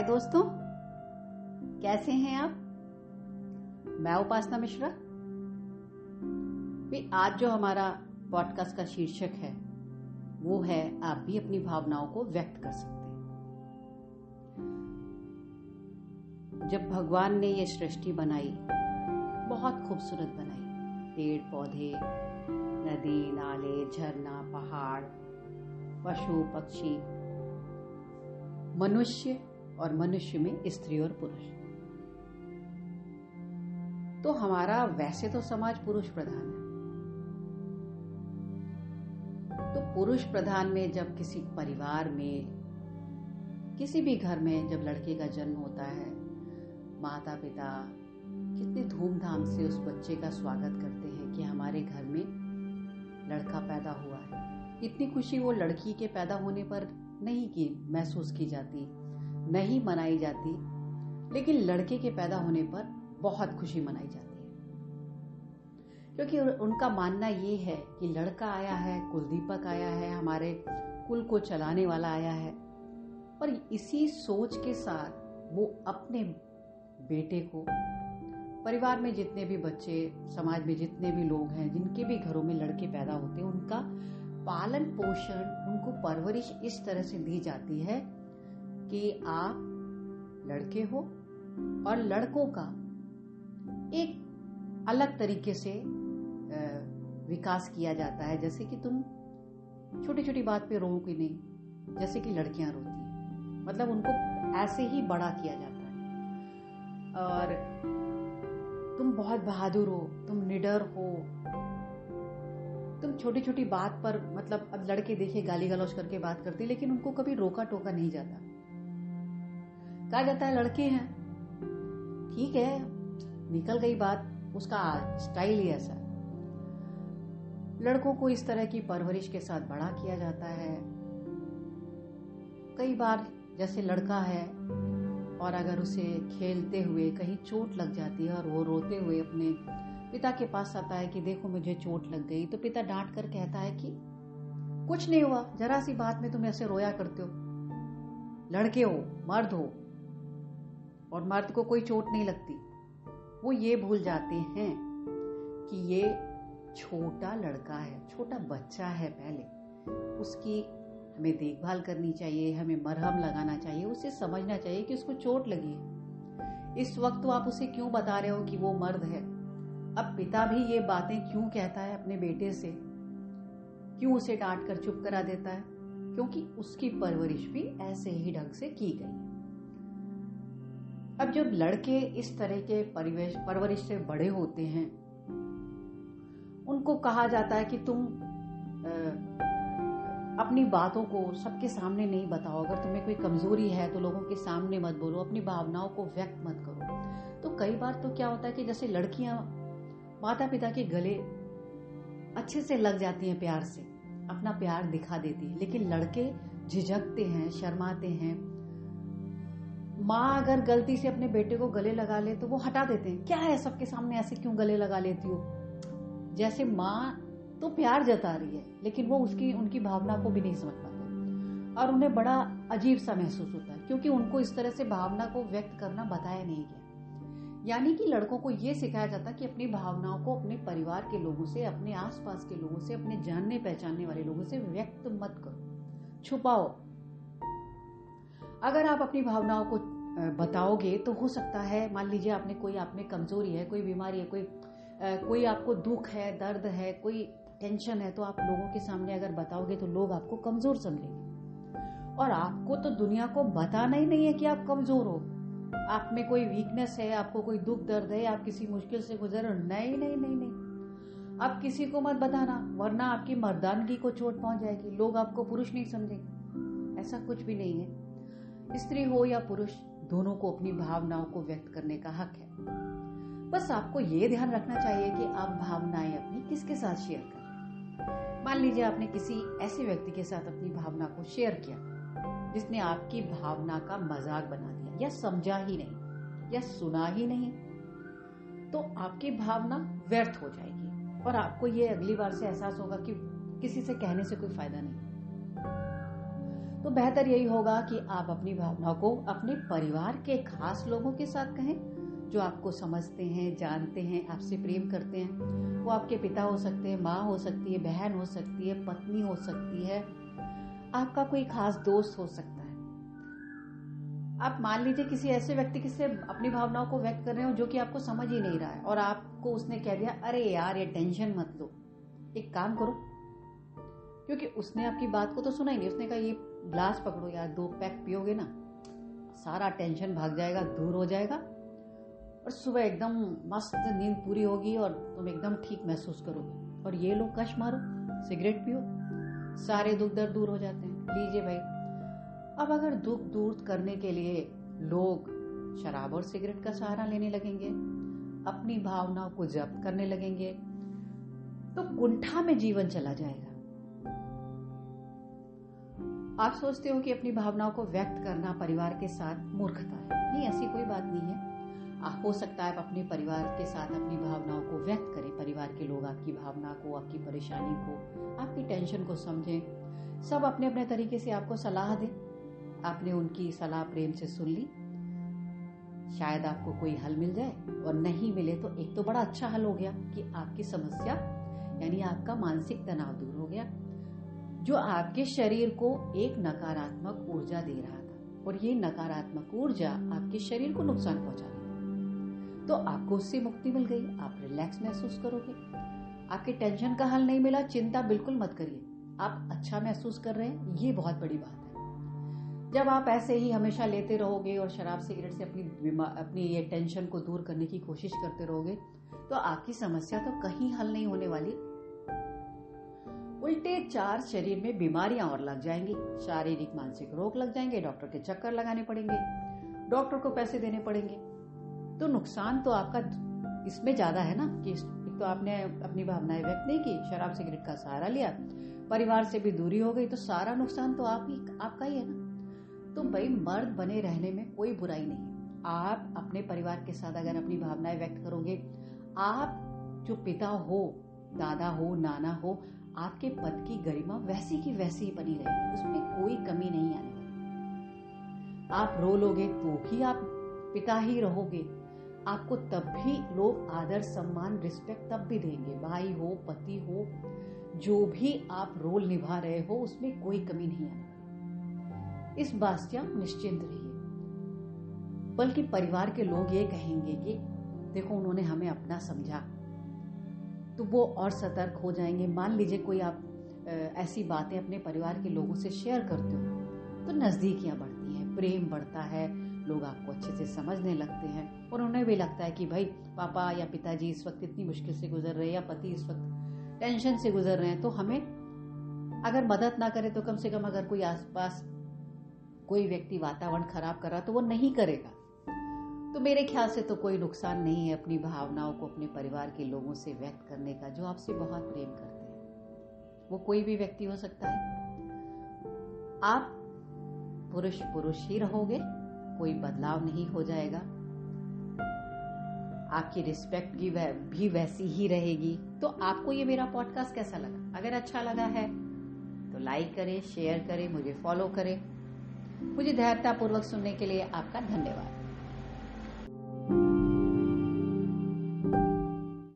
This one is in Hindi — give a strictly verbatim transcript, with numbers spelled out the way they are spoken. हाय दोस्तों, कैसे हैं आप। मैं उपासना मिश्रा। आज जो हमारा पॉडकास्ट का शीर्षक है वो है आप भी अपनी भावनाओं को व्यक्त कर सकते हैं। जब भगवान ने ये सृष्टि बनाई, बहुत खूबसूरत बनाई, पेड़ पौधे, नदी नाले, झरना, पहाड़, पशु पक्षी, मनुष्य और मनुष्य में स्त्री और पुरुष। तो हमारा वैसे तो समाज पुरुष प्रधान है। तो पुरुष प्रधान में जब किसी परिवार में, किसी भी घर में जब लड़के का जन्म होता है, माता पिता कितनी धूमधाम से उस बच्चे का स्वागत करते हैं कि हमारे घर में लड़का पैदा हुआ है। इतनी खुशी वो लड़की के पैदा होने पर नहीं की महसूस की जाती, नहीं मनाई जाती, लेकिन लड़के के पैदा होने पर बहुत खुशी मनाई जाती है, क्योंकि उनका मानना ये है कि लड़का आया है, कुलदीपक आया है, हमारे कुल को चलाने वाला आया है। और इसी सोच के साथ वो अपने बेटे को, परिवार में जितने भी बच्चे, समाज में जितने भी लोग हैं, जिनके भी घरों में लड़के पैदा होते हैं, उनका पालन पोषण, उनको परवरिश इस तरह से दी जाती है कि आप लड़के हो और लड़कों का एक अलग तरीके से विकास किया जाता है। जैसे कि तुम छोटी छोटी बात पे रोओगे नहीं, जैसे कि लड़कियां रोती हैं, मतलब उनको ऐसे ही बड़ा किया जाता है। और तुम बहुत बहादुर हो, तुम निडर हो, तुम छोटी छोटी बात पर, मतलब अब लड़के देखिए गाली गलौज करके बात करते, लेकिन उनको कभी रोका टोका नहीं जाता। कहा जाता है लड़के हैं, ठीक है, निकल गई बात, उसका स्टाइल ही ऐसा है। लड़कों को इस तरह की परवरिश के साथ बड़ा किया जाता है। कई बार जैसे लड़का है और अगर उसे खेलते हुए कहीं चोट लग जाती है और वो रोते हुए अपने पिता के पास आता है कि देखो मुझे चोट लग गई, तो पिता डांट कर कहता है कि कुछ नहीं हुआ, जरा सी बात में तुम ऐसे रोया करते हो, लड़के हो, मर्द हो, और मर्द को कोई चोट नहीं लगती। वो ये भूल जाते हैं कि ये छोटा लड़का है, छोटा बच्चा है, पहले उसकी हमें देखभाल करनी चाहिए, हमें मरहम लगाना चाहिए, उसे समझना चाहिए कि उसको चोट लगी है। इस वक्त तो आप उसे क्यों बता रहे हो कि वो मर्द है। अब पिता भी ये बातें क्यों कहता है अपने बेटे से, क्यों उसे डांट कर चुप करा देता है, क्योंकि उसकी परवरिश भी ऐसे ही ढंग से की गई। अब जब लड़के इस तरह के परिवेश परवरिश से बड़े होते हैं, उनको कहा जाता है कि तुम आ, अपनी बातों को सबके सामने नहीं बताओ, अगर तुम्हें कोई कमजोरी है तो लोगों के सामने मत बोलो, अपनी भावनाओं को व्यक्त मत करो। तो कई बार तो क्या होता है कि जैसे लड़कियां माता पिता के गले अच्छे से लग जाती हैं, प्यार से अपना प्यार दिखा देती हैं, लेकिन लड़के झिझकते हैं, शर्माते हैं। माँ अगर गलती से अपने बेटे को गले लगा ले तो वो हटा देते हैं, क्या है सबके सामने ऐसे क्यों गले लगा लेती हो। जैसे माँ तो प्यार जता रही है, लेकिन वो उसकी उनकी भावना को भी नहीं समझ पाते और उन्हें बड़ा अजीब सा महसूस होता है, क्योंकि उनको इस तरह से भावना को व्यक्त करना बताया नहीं गया। यानी कि लड़कों को ये सिखाया जाता कि अपनी भावनाओं को अपने परिवार के लोगों से, अपने आसपास के लोगों से, अपने जानने पहचानने वाले लोगों से व्यक्त मत करो, छुपाओ। अगर आप अपनी भावनाओं को बताओगे तो हो सकता है, मान लीजिए आपने कोई, आप में कमजोरी है, कोई बीमारी है, कोई आ, कोई आपको दुख है, दर्द है, कोई टेंशन है, तो आप लोगों के सामने अगर बताओगे तो लोग आपको कमजोर समझेंगे। और आपको तो दुनिया को बताना ही नहीं है कि आप कमजोर हो, आप में कोई वीकनेस है, आपको कोई दुख दर्द है, आप किसी मुश्किल से गुजर रहे हो। नहीं नहीं नहीं नहीं, आप किसी को मत बताना, वरना आपकी मर्दानगी को चोट पहुंच जाएगी, लोग आपको पुरुष नहीं समझेंगे। ऐसा कुछ भी नहीं है, स्त्री हो या पुरुष, दोनों को अपनी भावनाओं को व्यक्त करने का हक है। बस आपको ये ध्यान रखना चाहिए कि आप भावनाएं अपनी किसके साथ शेयर कर रहे हैं। मान लीजिए आपने किसी ऐसे व्यक्ति के साथ अपनी भावना को शेयर किया जिसने आपकी भावना का मजाक बना दिया, या समझा ही नहीं, या सुना ही नहीं, तो आपकी भावना व्यर्थ हो जाएगी। और आपको ये अगली बार से एहसास होगा कि किसी से कहने से कोई फायदा नहीं। तो बेहतर यही होगा कि आप अपनी भावनाओं को अपने परिवार के खास लोगों के साथ कहें जो आपको समझते हैं, जानते हैं, आपसे प्रेम करते हैं। वो आपके पिता हो सकते हैं, माँ हो सकती है, बहन हो सकती है, पत्नी हो सकती है, आपका कोई खास दोस्त हो सकता है। आप मान लीजिए किसी ऐसे व्यक्ति से अपनी भावनाओं को व्यक्त कर रहे हो जो कि आपको समझ ही नहीं रहा है और आपको उसने कह दिया, अरे यार ये टेंशन मत लो, एक काम करो, क्योंकि उसने आपकी बात को तो सुना ही नहीं, उसने कहा ये ग्लास पकड़ो यार, दो पैक पियोगे ना सारा टेंशन भाग जाएगा, दूर हो जाएगा और सुबह एकदम मस्त नींद पूरी होगी और तुम एकदम ठीक महसूस करोगे, और ये लो कश मारो, सिगरेट पियो, सारे दुख दर्द दूर हो जाते हैं। लीजिए भाई, अब अगर दुख दूर करने के लिए लोग शराब और सिगरेट का सहारा लेने लगेंगे, अपनी भावनाओं को जब्त करने लगेंगे, तो कुंठा में जीवन चला जाएगा। आप सोचते हो कि अपनी भावनाओं को व्यक्त करना परिवार के साथ मूर्खता है, नहीं, ऐसी कोई बात नहीं है। हो सकता है आप अपने परिवार के साथ अपनी भावनाओं को व्यक्त करें, परिवार के लोग आपकी भावना को, आपकी परेशानी को, आपकी टेंशन को समझें, सब अपने अपने तरीके से आपको सलाह दें। आपने उनकी सलाह प्रेम से सुन ली, शायद आपको कोई हल मिल जाए, और नहीं मिले तो एक तो बड़ा अच्छा हल हो गया कि आपकी समस्या यानी आपका मानसिक तनाव दूर हो गया जो आपके शरीर को एक नकारात्मक ऊर्जा दे रहा था, और ये नकारात्मक ऊर्जा आपके शरीर को नुकसान पहुंचा रही, तो आपको उससे मुक्ति मिल गई, आप रिलैक्स महसूस करोगे। आपके टेंशन का हल नहीं मिला, चिंता बिल्कुल मत करिए, आप अच्छा महसूस कर रहे हैं, ये बहुत बड़ी बात है। जब आप ऐसे ही हमेशा लेते रहोगे और शराब सिगरेट से अपनी अपनी ये टेंशन को दूर करने की कोशिश करते रहोगे तो आपकी समस्या तो कहीं हल नहीं होने वाली, उल्टे चार शरीर में बीमारियां और लग जाएंगी, शारीरिक मानसिक रोग लग जाएंगे, डॉक्टर के चक्कर लगाने पड़ेंगे, डॉक्टर को पैसे देने पड़ेंगे। तो नुकसान तो आपका इसमें ज्यादा है ना कि एक तो आपने अपनी भावनाएं व्यक्त नहीं की, शराब सिगरेट का सहारा लिया, परिवार से भी दूरी हो गई, तो सारा नुकसान तो आप ही आपका ही है ना। तो भाई मर्द बने रहने में कोई बुराई नहीं। आप अपने परिवार के साथ अगर अपनी भावनाएं व्यक्त करोगे, आप जो पिता हो, दादा हो, नाना हो, आपके पद की गरिमा वैसी की वैसी ही बनी रहेगी, उसमें कोई कमी नहीं आने वाली। आप रो लोगे तो भी आप पिता ही रहोगे, आपको तब भी लोग आदर सम्मान रिस्पेक्ट तब भी देंगे। भाई हो, पति हो, जो भी आप रोल निभा रहे हो उसमें कोई कमी नहीं आएगी, इस बात से आप निश्चिंत रहिए। बल्कि परिवार के लोग ये कहेंगे कि देखो उन्होंने हमें अपना समझा, तो वो और सतर्क हो जाएंगे। मान लीजिए कोई आप ऐसी बातें अपने परिवार के लोगों से शेयर करते हो तो नजदीकियां बढ़ती हैं, प्रेम बढ़ता है, लोग आपको अच्छे से समझने लगते हैं, और उन्हें भी लगता है कि भाई पापा या पिताजी इस वक्त इतनी मुश्किल से गुजर रहे हैं, या पति इस वक्त टेंशन से गुजर रहे हैं, तो हमें अगर मदद ना करे तो कम से कम अगर कोई आसपास कोई व्यक्ति वातावरण खराब कर रहा तो वो नहीं करेगा। तो मेरे ख्याल से तो कोई नुकसान नहीं है अपनी भावनाओं को अपने परिवार के लोगों से व्यक्त करने का जो आपसे बहुत प्रेम करते हैं, वो कोई भी व्यक्ति हो सकता है। आप पुरुष पुरुष ही रहोगे, कोई बदलाव नहीं हो जाएगा, आपकी रिस्पेक्ट की वह भी वैसी ही रहेगी। तो आपको ये मेरा पॉडकास्ट कैसा लगा? अगर अच्छा लगा है तो लाइक करें, शेयर करें, मुझे फॉलो करें। मुझे धैर्यतापूर्वक सुनने के लिए आपका धन्यवाद।